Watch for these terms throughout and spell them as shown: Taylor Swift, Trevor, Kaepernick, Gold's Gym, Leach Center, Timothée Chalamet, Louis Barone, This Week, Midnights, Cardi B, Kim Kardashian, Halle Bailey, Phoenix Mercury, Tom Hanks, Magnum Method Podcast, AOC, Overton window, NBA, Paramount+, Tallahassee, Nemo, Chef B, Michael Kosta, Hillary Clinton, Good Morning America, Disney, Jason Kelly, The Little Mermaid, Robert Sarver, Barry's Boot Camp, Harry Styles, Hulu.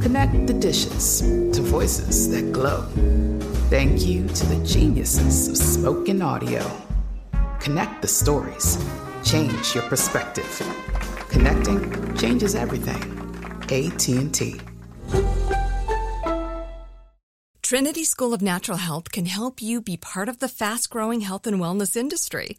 Connect the dishes to voices that glow. Thank you to the geniuses of spoken audio. Connect the stories. Change your perspective. Connecting changes everything. AT&T. Trinity School of Natural Health can help you be part of the fast-growing health and wellness industry.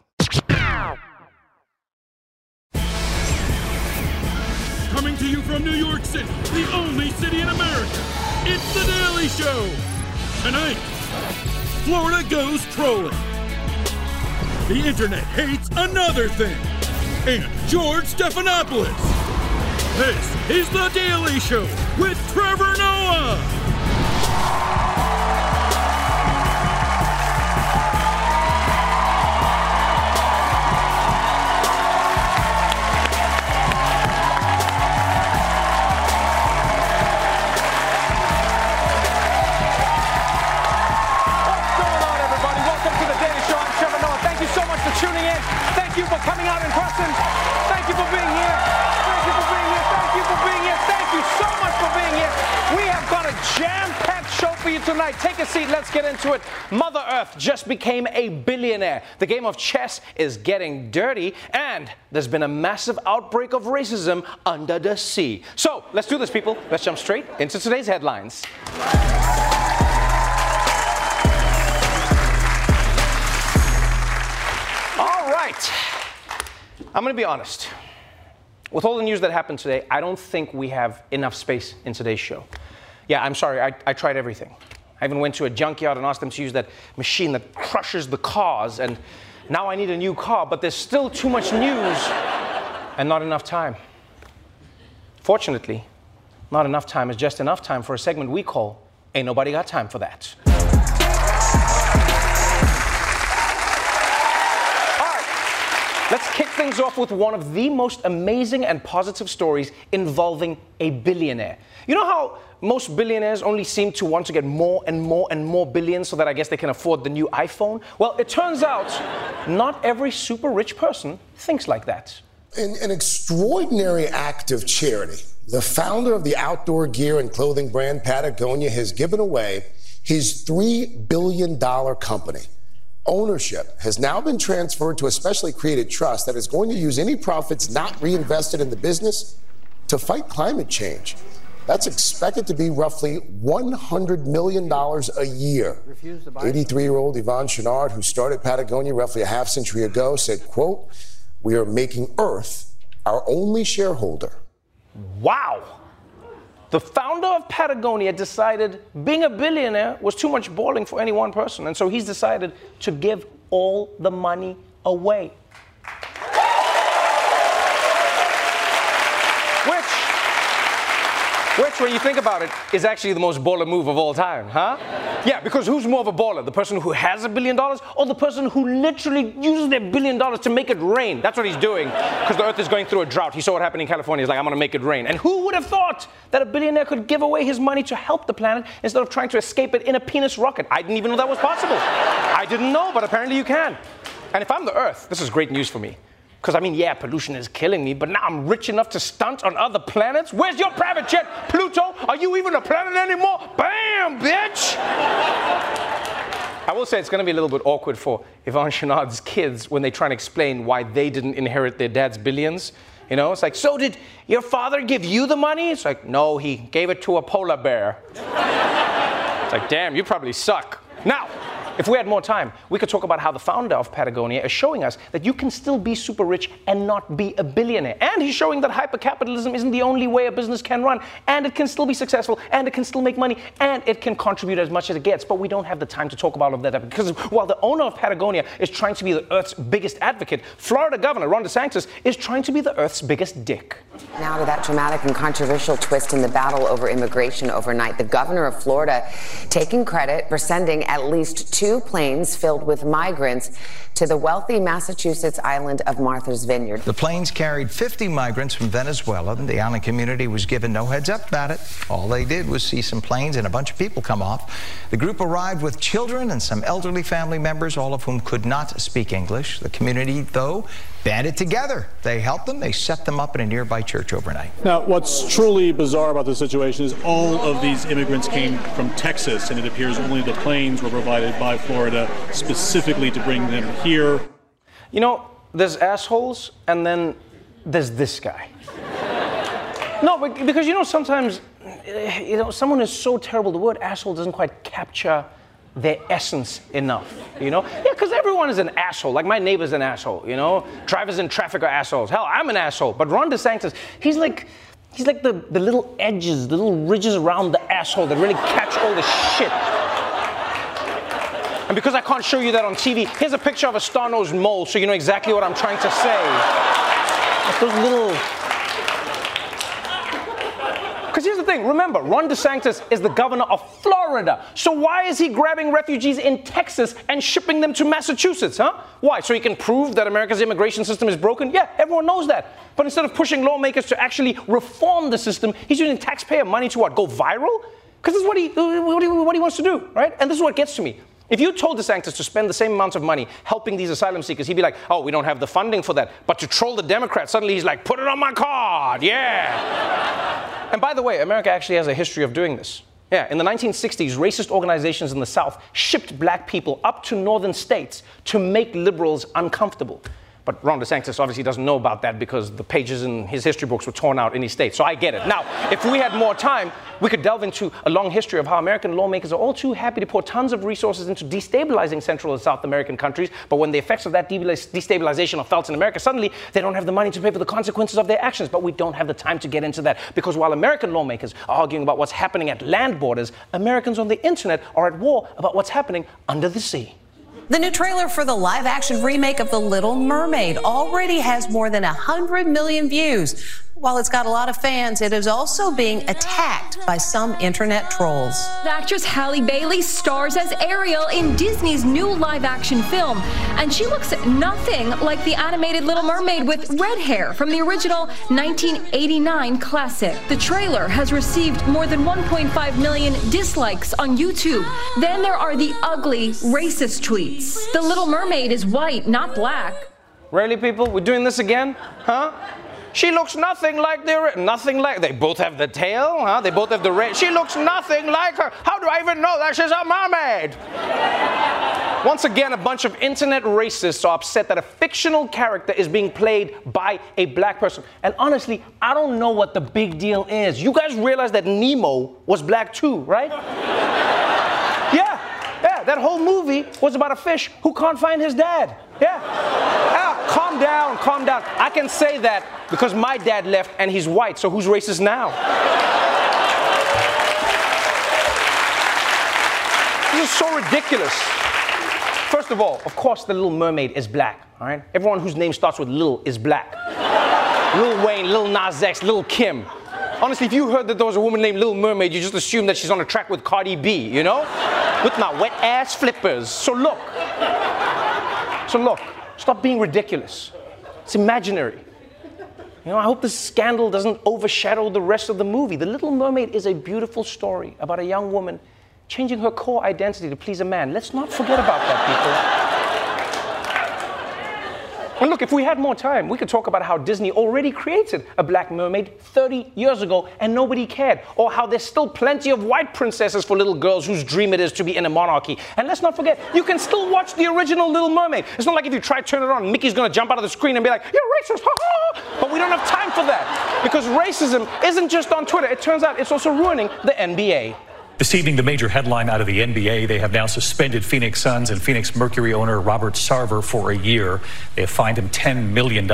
Coming to you from New York City, the only city in America, it's The Daily Show. Tonight, Florida goes trolling. The internet hates another thing. And George Stephanopoulos. This is The Daily Show with Trevor Noah. Tuning in. Thank you for coming out in person. Thank you for being here. Thank you for being here. Thank you for being here. Thank you so much for being here. We have got a jam-packed show for you tonight. Take a seat. Let's get into it. Mother Earth just became a billionaire. The game of chess is getting dirty, and there's been a massive outbreak of racism under the sea. So let's do this, people. Let's jump straight into today's headlines. I'm going to be honest. With all the news that happened today, I don't think we have enough space in today's show. Yeah, I'm sorry. I tried everything. I even went to a junkyard and asked them to use that machine that crushes the cars, and now I need a new car, but there's still too much news and not enough time. Fortunately, not enough time is just enough time for a segment we call Ain't Nobody Got Time for That. Let's kick things off with one of the most amazing and positive stories involving a billionaire. You know how most billionaires only seem to want to get more and more and more billions so that I guess they can afford the new iPhone? Well, it turns out not every super rich person thinks like that. In an extraordinary act of charity, the founder of the outdoor gear and clothing brand Patagonia has given away his $3 billion company. Ownership has now been transferred to a specially created trust that is going to use any profits not reinvested in the business to fight climate change. That's expected to be roughly $100 million a year. 83-year-old Yvon Chouinard, who started Patagonia roughly a half century ago, said, quote, "We are making Earth our only shareholder." Wow. The founder of Patagonia decided being a billionaire was too much balling for any one person, and so he's decided to give all the money away. Which, when you think about it, is actually the most baller move of all time, huh? Yeah, because who's more of a baller? The person who has $1 billion or the person who literally uses their $1 billion to make it rain? That's what he's doing, because the Earth is going through a drought. He saw what happened in California. He's like, I'm going to make it rain. And who would have thought that a billionaire could give away his money to help the planet instead of trying to escape it in a penis rocket? I didn't even know that was possible. I didn't know, but apparently you can. And if I'm the Earth, this is great news for me. Because, I mean, yeah, pollution is killing me, but now I'm rich enough to stunt on other planets? Where's your private jet, Pluto? Are you even a planet anymore? Bam, bitch! I will say it's going to be a little bit awkward for Yvon Chouinard's kids when they try and explain why they didn't inherit their dad's billions. You know, it's like, so did your father give you the money? It's like, no, he gave it to a polar bear. It's like, damn, you probably suck. Now, If we had more time, we could talk about how the founder of Patagonia is showing us that you can still be super rich and not be a billionaire. And he's showing that hypercapitalism isn't the only way a business can run, and it can still be successful, and it can still make money, and it can contribute as much as it gets. But we don't have the time to talk about all of that, because while the owner of Patagonia is trying to be the Earth's biggest advocate, Florida Governor Ron DeSantis is trying to be the Earth's biggest dick. Now to that dramatic and controversial twist in the battle over immigration overnight. The governor of Florida taking credit for sending at least 2 planes filled with migrants to the wealthy Massachusetts island of Martha's Vineyard. The planes carried 50 migrants from Venezuela. The island community was given no heads up about it. All they did was see some planes and a bunch of people come off. The group arrived with children and some elderly family members, all of whom could not speak English. The community, though, banded together. They helped them. They set them up in a nearby church overnight. Now, what's truly bizarre about the situation is all of these immigrants came from Texas, and it appears only the planes were provided by Florida specifically to bring them here. You know, there's assholes, and then there's this guy. No, because, you know, sometimes, you know, someone is so terrible, the word asshole doesn't quite capture their essence enough, you know? Yeah, because everyone is an asshole. Like, my neighbor's an asshole, you know? Drivers in traffic are assholes. Hell, I'm an asshole. But Ron DeSantis, he's like the little edges, the little ridges around the asshole that really catch all the shit. And because I can't show you that on TV, here's a picture of a star-nosed mole, so you know exactly what I'm trying to say. Those little... Because here's the thing, remember, Ron DeSantis is the governor of Florida. So why is he grabbing refugees in Texas and shipping them to Massachusetts, huh? Why? So he can prove that America's immigration system is broken? Yeah, everyone knows that. But instead of pushing lawmakers to actually reform the system, he's using taxpayer money to what, go viral? Because this is what he wants to do, right? And this is what gets to me. If you told DeSantis to spend the same amount of money helping these asylum seekers, he'd be like, oh, we don't have the funding for that. But to troll the Democrats, suddenly he's like, put it on my card, yeah. And by the way, America actually has a history of doing this. Yeah, in the 1960s, racist organizations in the South shipped black people up to northern states to make liberals uncomfortable. But Ron DeSantis obviously doesn't know about that because the pages in his history books were torn out in his state, so I get it. Now, if we had more time, we could delve into a long history of how American lawmakers are all too happy to pour tons of resources into destabilizing Central and South American countries, but when the effects of that destabilization are felt in America, suddenly they don't have the money to pay for the consequences of their actions. But we don't have the time to get into that, because while American lawmakers are arguing about what's happening at land borders, Americans on the internet are at war about what's happening under the sea. The new trailer for the live-action remake of The Little Mermaid already has more than 100 million views. While it's got a lot of fans, it is also being attacked by some internet trolls. Actress Halle Bailey stars as Ariel in Disney's new live-action film, and she looks nothing like the animated Little Mermaid with red hair from the original 1989 classic. The trailer has received more than 1.5 million dislikes on YouTube. Then there are the ugly, racist tweets. The Little Mermaid is white, not black. Really, people? We're doing this again? Huh? She looks nothing like they both have the tail, huh? They both have the red. She looks nothing like her. How do I even know that she's a mermaid? Once again, a bunch of internet racists are upset that a fictional character is being played by a black person. And honestly, I don't know what the big deal is. You guys realize that Nemo was black too, right? That whole movie was about a fish who can't find his dad. Yeah. Ah, calm down, calm down. I can say that because my dad left and he's white, so who's racist now? This is so ridiculous. First of all, of course, the Little Mermaid is black, all right? Everyone whose name starts with Lil is black. Lil Wayne, Lil Nas X, Lil Kim. Honestly, if you heard that there was a woman named Little Mermaid, you just assumed that she's on a track with Cardi B, you know? With my wet-ass flippers. So look, stop being ridiculous. It's imaginary. You know, I hope this scandal doesn't overshadow the rest of the movie. The Little Mermaid is a beautiful story about a young woman changing her core identity to please a man. Let's not forget about that, people. And look, if we had more time, we could talk about how Disney already created a black mermaid 30 years ago and nobody cared, or how there's still plenty of white princesses for little girls whose dream it is to be in a monarchy. And let's not forget, you can still watch the original Little Mermaid. It's not like if you try to turn it on, Mickey's gonna jump out of the screen and be like, you're racist, ha-ha! But we don't have time for that, because racism isn't just on Twitter. It turns out it's also ruining the NBA. This evening, the major headline out of the NBA, they have now suspended Phoenix Suns and Phoenix Mercury owner Robert Sarver for a year. They have fined him $10 million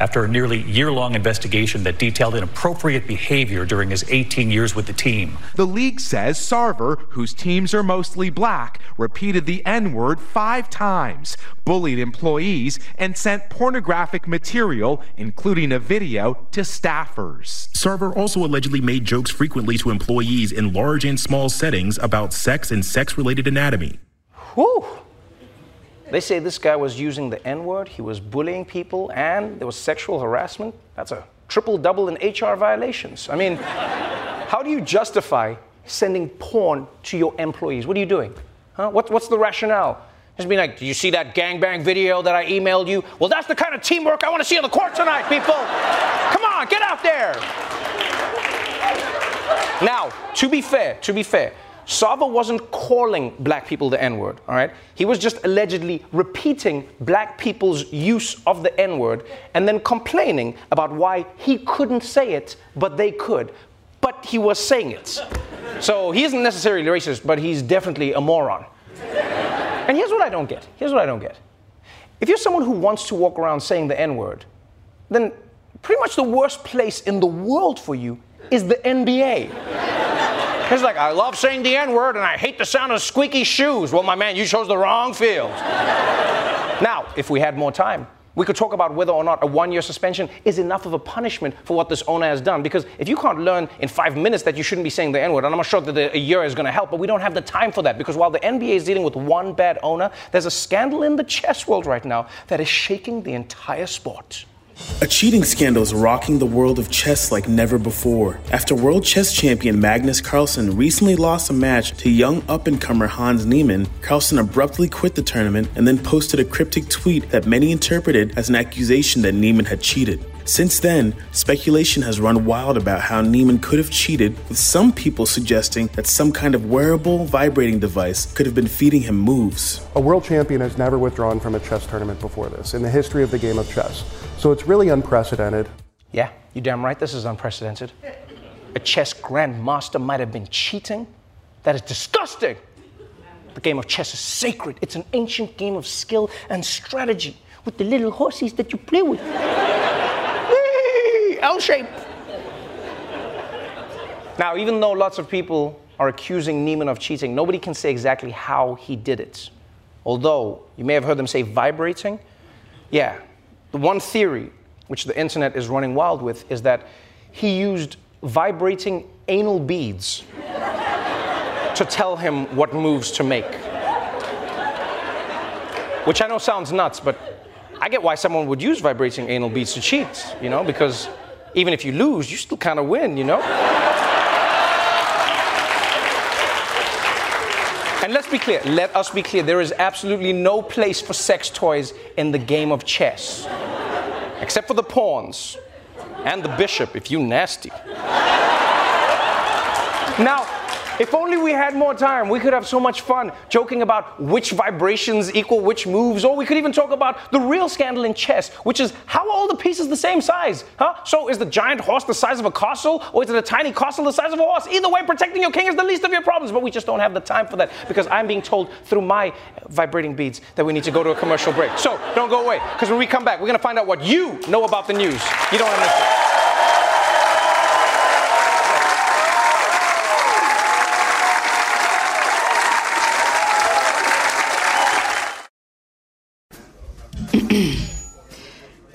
after a nearly year-long investigation that detailed inappropriate behavior during his 18 years with the team. The league says Sarver, whose teams are mostly black, repeated the N-word 5 times, bullied employees, and sent pornographic material, including a video, to staffers. Sarver also allegedly made jokes frequently to employees in large and small settings about sex and sex-related anatomy. Whew. They say this guy was using the N-word, he was bullying people, and there was sexual harassment. That's a triple-double in HR violations. I mean, how do you justify sending porn to your employees? What are you doing? Huh? What's the rationale? Just be like, do you see that gangbang video that I emailed you? Well, that's the kind of teamwork I want to see on the court tonight, people. Come on, get out there. Now, to be fair, Sarver wasn't calling black people the N-word, all right? He was just allegedly repeating black people's use of the N-word and then complaining about why he couldn't say it, but they could. But he was saying it. So he isn't necessarily racist, but he's definitely a moron. And here's what I don't get. If you're someone who wants to walk around saying the N-word, then pretty much the worst place in the world for you is the NBA. It's like, I love saying the N-word and I hate the sound of squeaky shoes. Well, my man, you chose the wrong field. Now, if we had more time, we could talk about whether or not a 1-year suspension is enough of a punishment for what this owner has done. Because if you can't learn in 5 minutes that you shouldn't be saying the N-word, and I'm not sure that a year is going to help, but we don't have the time for that. Because while the NBA is dealing with one bad owner, there's a scandal in the chess world right now that is shaking the entire sport. A cheating scandal is rocking the world of chess like never before, after world chess champion Magnus Carlsen recently lost a match to young up-and-comer Hans Niemann. Carlsen abruptly quit the tournament and then posted a cryptic tweet that many interpreted as an accusation that Niemann had cheated. Since then, speculation has run wild about how Niemann could have cheated, with some people suggesting that some kind of wearable vibrating device could have been feeding him moves. A world champion has never withdrawn from a chess tournament before this in the history of the game of chess, so it's really unprecedented. Yeah, you're damn right this is unprecedented. A chess grandmaster might have been cheating? That is disgusting! The game of chess is sacred. It's an ancient game of skill and strategy with the little horses that you play with. L-shape. Now, even though lots of people are accusing Niemann of cheating, nobody can say exactly how he did it. Although, you may have heard them say vibrating. Yeah, the one theory, which the internet is running wild with, is that he used vibrating anal beads to tell him what moves to make. Which I know sounds nuts, but I get why someone would use vibrating anal beads to cheat, you know, because even if you lose, you still kind of win, you know? And let us be clear, there is absolutely no place for sex toys in the game of chess. Except for the pawns and the bishop, if you nasty. Now, if only we had more time, we could have so much fun joking about which vibrations equal which moves, or we could even talk about the real scandal in chess, which is, how are all the pieces the same size? Huh? So is the giant horse the size of a castle, or is it a tiny castle the size of a horse? Either way, protecting your king is the least of your problems, but we just don't have the time for that, because I'm being told through my vibrating beads that we need to go to a commercial break. So don't go away, because when we come back, we're going to find out what you know about the news. You don't understand.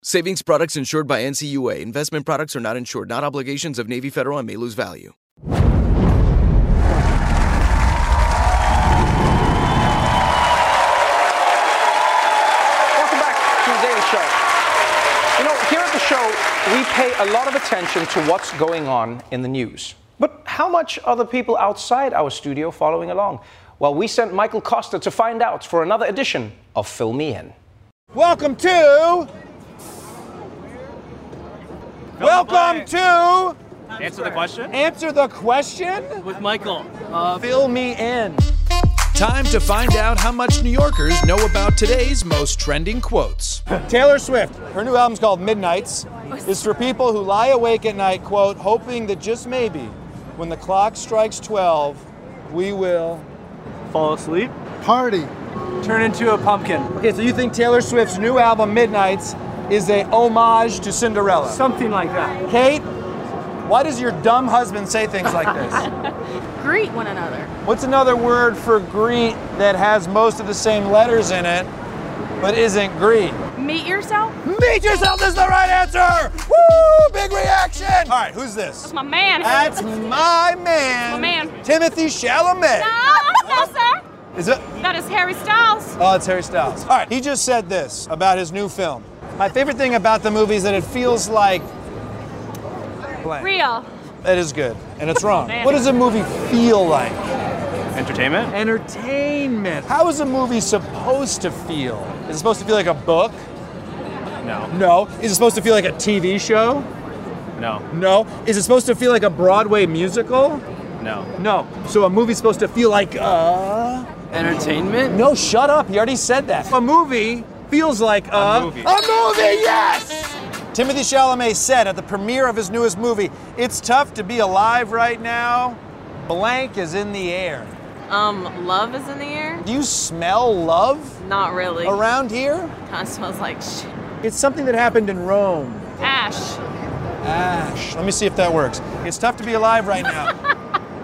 Savings products insured by NCUA. Investment products are not insured, not obligations of Navy Federal and may lose value. Welcome back to today's show. You know, here at the show, we pay a lot of attention to what's going on in the news. But how much are the people outside our studio following along? Well, we sent Michael Kosta to find out for another edition of Fill Me In. Welcome to... Welcome to... Answer the Question? Answer the Question? With Michael. Fill me in. Time to find out how much New Yorkers know about today's most trending quotes. Taylor Swift, her new album's called Midnights. It's for people who lie awake at night, quote, hoping that just maybe, when the clock strikes 12, we will... Fall asleep? Party. Turn into a pumpkin. Okay, so you think Taylor Swift's new album, Midnights, is a homage to Cinderella. Something like that. Kate, why does your dumb husband say things like this? Greet one another. What's another word for greet that has most of the same letters in it, but isn't greet? Meet yourself? Meet yourself is the right answer! Woo, big reaction! All right, who's this? That's my man. That's my man. My man. Timothée Chalamet. No, sir. Is it? That is Harry Styles. Oh, it's Harry Styles. All right, he just said this about his new film. My favorite thing about the movie is that it feels like... blank. Real. That is good, and it's wrong. What does a movie feel like? Entertainment? Entertainment. How is a movie supposed to feel? Is it supposed to feel like a book? No. No. Is it supposed to feel like a TV show? No. No. Is it supposed to feel like a Broadway musical? No. No. So a movie's supposed to feel like entertainment? No, shut up. He already said that. A movie... feels like a movie, yes! Timothée Chalamet said at the premiere of his newest movie, it's tough to be alive right now. Blank is in the air. Love is in the air? Do you smell love? Not really. Around here? Kind of smells like shit. It's something that happened in Rome. Ash. Let me see if that works. It's tough to be alive right now.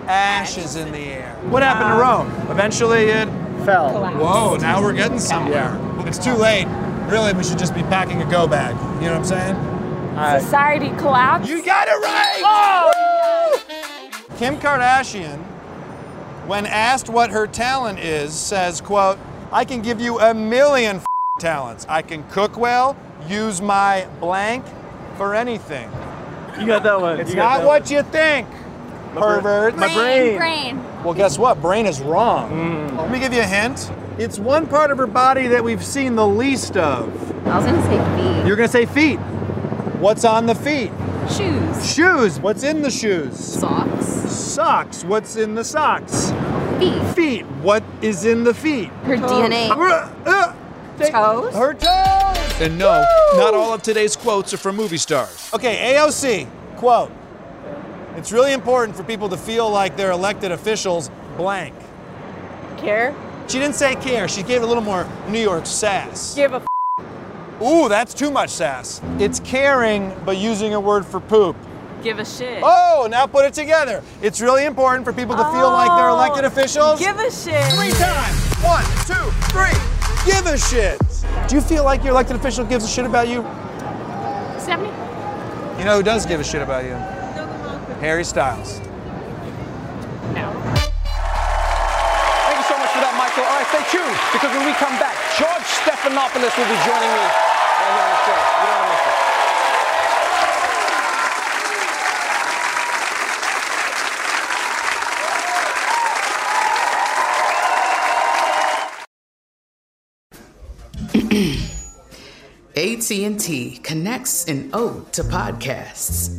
Ash is in the air. What happened to Rome? Eventually it fell. Collapsed. Whoa, now we're getting somewhere. It's too late. Really, we should just be packing a go bag. You know what I'm saying? All right. Society collapsed. You got it right! Oh! Woo! Kim Kardashian, when asked what her talent is, says, quote, I can give you a million talents. I can cook well, use my blank for anything. You got that one. It's not what you think, pervert. My brain. Well, guess what? Brain is wrong. Let me give you a hint. It's one part of her body that we've seen the least of. I was gonna say feet. You're gonna say feet. What's on the feet? Shoes. Shoes. What's in the shoes? Socks. Socks. What's in the socks? Feet. Feet. What is in the feet? Her DNA. Toes. Her toes. And no, woo! Not all of today's quotes are from movie stars. Okay, AOC, quote, it's really important for people to feel like their elected officials blank. Care? She didn't say care, she gave it a little more New York sass. Give a f. Ooh, that's too much sass. It's caring, but using a word for poop. Give a shit. Oh, now put it together. It's really important for people to feel like they're elected officials. Give a shit. 3 times. 1, 2, 3. Give a shit. Do you feel like your elected official gives a shit about you? Stephanie? You know who does give a shit about you? Harry Styles. No. Stay tuned, because when we come back, George Stephanopoulos will be joining me right here on the show. You don't want to miss it. AT&T connects an ode to podcasts.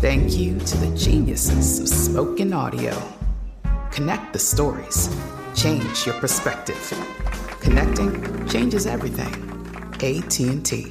Thank you to the geniuses of spoken audio. Connect the stories. Change your perspective. Connecting changes everything. AT&T.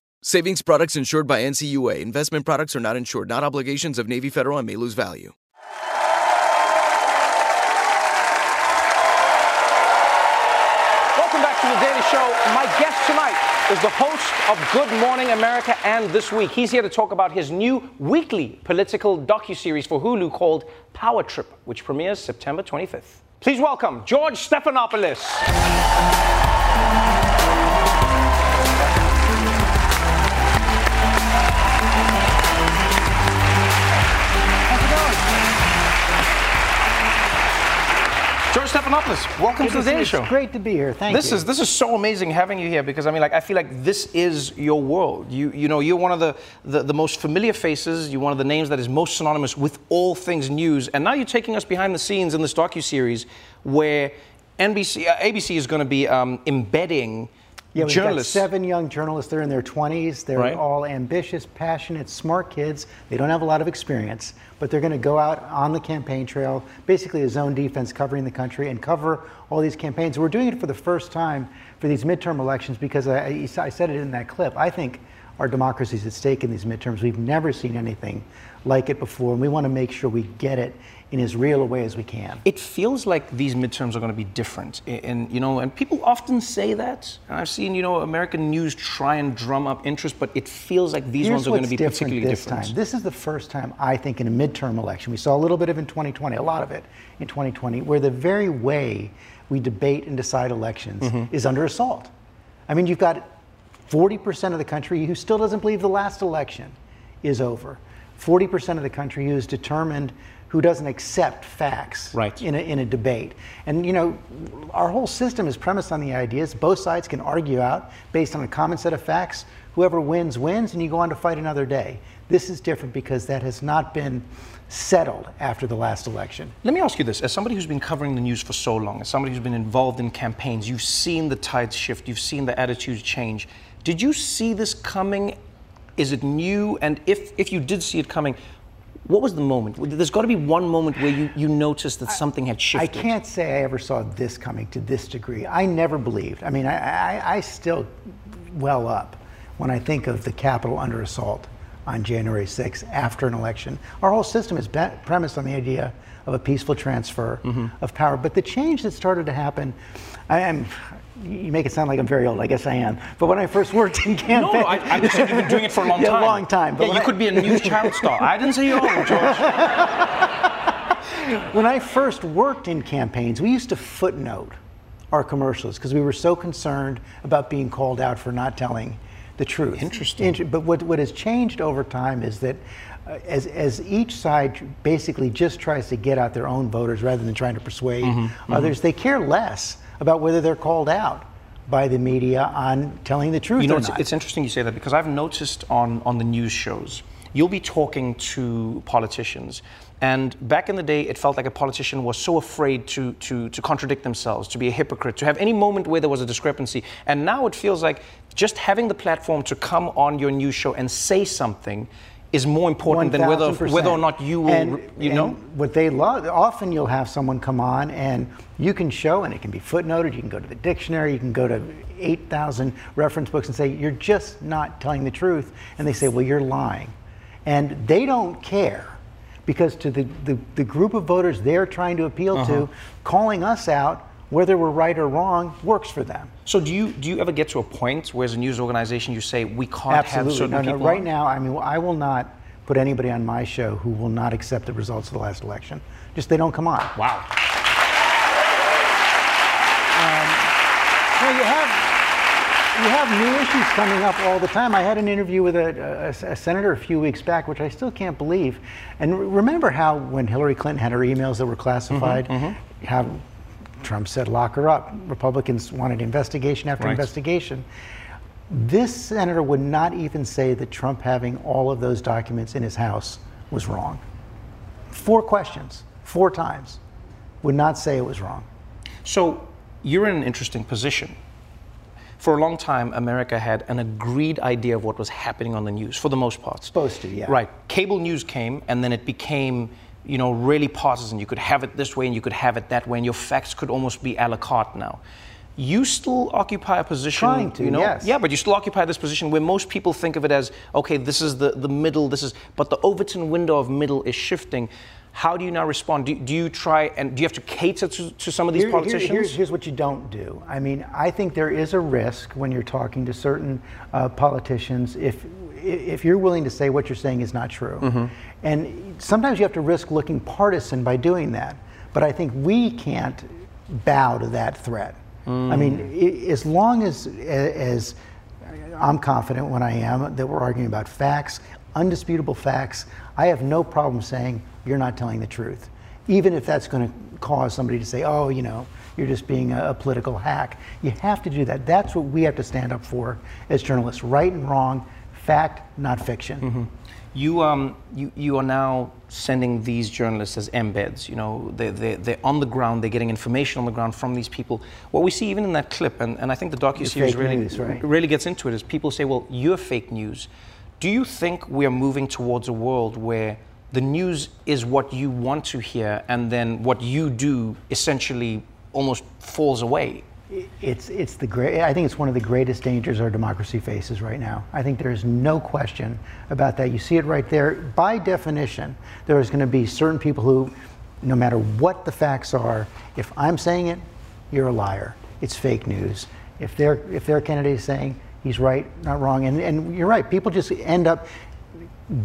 Savings products insured by NCUA. Investment products are not insured, not obligations of Navy Federal and may lose value. Welcome back to The Daily Show. My guest tonight is the host of Good Morning America and This Week. He's here to talk about his new weekly political docuseries for Hulu called Power Trip, which premieres September 25th. Please welcome George Stephanopoulos. Stephanopoulos, welcome to The Daily Show. It's great to be here. Thank you. This is so amazing having you here because, I mean, like, I feel like this is your world. You know, you're one of the most familiar faces. You're one of the names that is most synonymous with all things news. And now you're taking us behind the scenes in this docu-series where ABC is going to be embedding journalists. Got 7 young journalists. They're in their 20s. They're all ambitious, passionate, smart kids. They don't have a lot of experience, but they're going to go out on the campaign trail, basically a zone defense covering the country and cover all these campaigns. We're doing it for the first time for these midterm elections because I said it in that clip. I think our democracy is at stake in these midterms. We've never seen anything like it before, and we want to make sure we get it in as real a way as we can. It feels like these midterms are going to be different. And, you know, and people often say that. And I've seen, you know, American news try and drum up interest, but it feels like these ones are going to be particularly different. This is the first time, I think, in a midterm election. We saw a little bit of in 2020, a lot of it in 2020, where the very way we debate and decide elections is under assault. I mean, you've got 40% of the country who still doesn't believe the last election is over. 40% of the country who is determined, who doesn't accept facts in a debate. And, you know, our whole system is premised on the ideas both sides can argue out based on a common set of facts. Whoever wins, wins, and you go on to fight another day. This is different because that has not been settled after the last election. Let me ask you this. As somebody who's been covering the news for so long, as somebody who's been involved in campaigns, you've seen the tides shift, you've seen the attitudes change. Did you see this coming? Is it new? And if you did see it coming, what was the moment? There's got to be one moment where you noticed that something had shifted. I can't say I ever saw this coming to this degree. I never believed. I mean, I still well up when I think of the Capitol under assault on January 6th after an election. Our whole system is premised on the idea of a peaceful transfer of power. But the change that started to happen, you make it sound like I'm very old. I guess I am. But when I first worked in campaign... No, I just said you've been doing it for a long time. A long time. But yeah, you could be a news child star. I didn't say you're old, George. When I first worked in campaigns, we used to footnote our commercials because we were so concerned about being called out for not telling the truth. Interesting. But what has changed over time is that as each side basically just tries to get out their own voters rather than trying to persuade others, they care less about whether they're called out by the media on telling the truth. You know, it's interesting you say that because I've noticed on the news shows, you'll be talking to politicians. And back in the day, it felt like a politician was so afraid to contradict themselves, to be a hypocrite, to have any moment where there was a discrepancy. And now it feels like just having the platform to come on your news show and say something is more important 1,000%. Than whether or not you will, know? What they love, often you'll have someone come on and you can show, and it can be footnoted, you can go to the dictionary, you can go to 8,000 reference books and say, you're just not telling the truth. And they say, well, you're lying. And they don't care because to the group of voters they're trying to appeal to, calling us out, whether we're right or wrong, works for them. So do you ever get to a point where as a news organization you say, we can't have certain people? Right now, I mean, I will not put anybody on my show who will not accept the results of the last election. Just they don't come on. Wow. So you have new issues coming up all the time. I had an interview with a senator a few weeks back, which I still can't believe. And remember how when Hillary Clinton had her emails that were classified, how Trump said, lock her up. Republicans wanted investigation after investigation. This senator would not even say that Trump having all of those documents in his house was wrong. Four questions, four times, would not say it was wrong. So you're in an interesting position. For a long time, America had an agreed idea of what was happening on the news, for the most part. Supposed to, yeah. Right. Cable news came, and then it became, you know, really partisan. You could have it this way, and you could have it that way, and your facts could almost be a la carte now. You still occupy a position, yes. Yeah, but you still occupy this position where most people think of it as, okay, this is the middle, this is, but the Overton window of middle is shifting. How do you now respond? Do you try, and do you have to cater to some of these politicians? Here's what you don't do. I mean, I think there is a risk when you're talking to certain politicians if you're willing to say what you're saying is not true. And sometimes you have to risk looking partisan by doing that. But I think we can't bow to that threat. I mean, as long as I'm confident when I am that we're arguing about facts, undisputable facts, I have no problem saying you're not telling the truth, even if that's going to cause somebody to say, oh, you know, you're just being a political hack. You have to do that. That's what we have to stand up for as journalists, right and wrong, fact, not fiction. You are now sending these journalists as embeds. You know, they're on the ground, they're getting information on the ground from these people. What we see even in that clip, and I think the docuseries really, really gets into it, is people say, well, you're fake news. Do you think we're moving towards a world where the news is what you want to hear and then what you do essentially almost falls away? It's the great. I think it's one of the greatest dangers our democracy faces right now. I think there is no question about that. You see it right there. By definition, there is going to be certain people who, no matter what the facts are, if I'm saying it, you're a liar. It's fake news. If their candidate is saying he's right, not wrong, and you're right, people just end up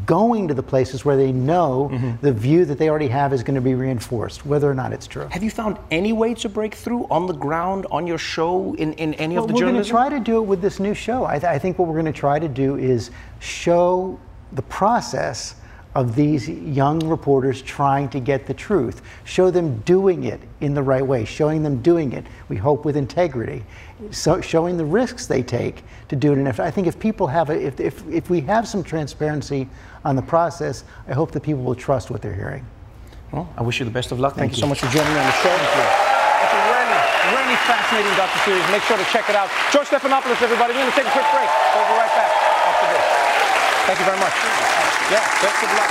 going to the places where they know the view that they already have is going to be reinforced, whether or not it's true. Have you found any way to break through on the ground, on your show, in any of the journalism? We're going to try to do it with this new show. I think what we're going to try to do is show the process of these young reporters trying to get the truth, show them doing it in the right way, showing them doing it, we hope with integrity, so showing the risks they take to do it. And if, I think if people have, if we have some transparency on the process, I hope that people will trust what they're hearing. Well, I wish you the best of luck. Thank you so much for joining me on the show. It's a really, really fascinating docuseries. Make sure to check it out. George Stephanopoulos, everybody. We're going to take a quick break. We'll be right back after this. Thank you very much. Yeah, best of luck.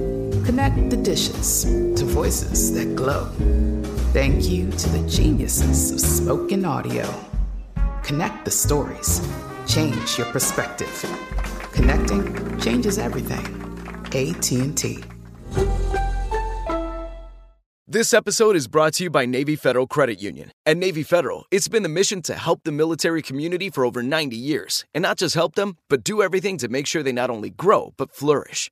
Connect the dishes to voices that glow. Thank you to the geniuses of spoken audio. Connect the stories. Change your perspective. Connecting changes everything. AT&T. This episode is brought to you by Navy Federal Credit Union. At Navy Federal, it's been the mission to help the military community for over 90 years. And not just help them, but do everything to make sure they not only grow, but flourish.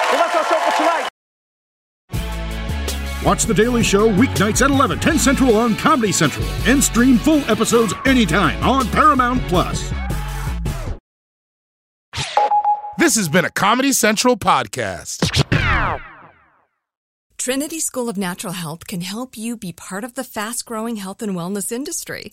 Well, that's our show for tonight. Watch The Daily Show weeknights at 11, 10 Central on Comedy Central. And stream full episodes anytime on Paramount+. This has been a Comedy Central podcast. Trinity School of Natural Health can help you be part of the fast-growing health and wellness industry.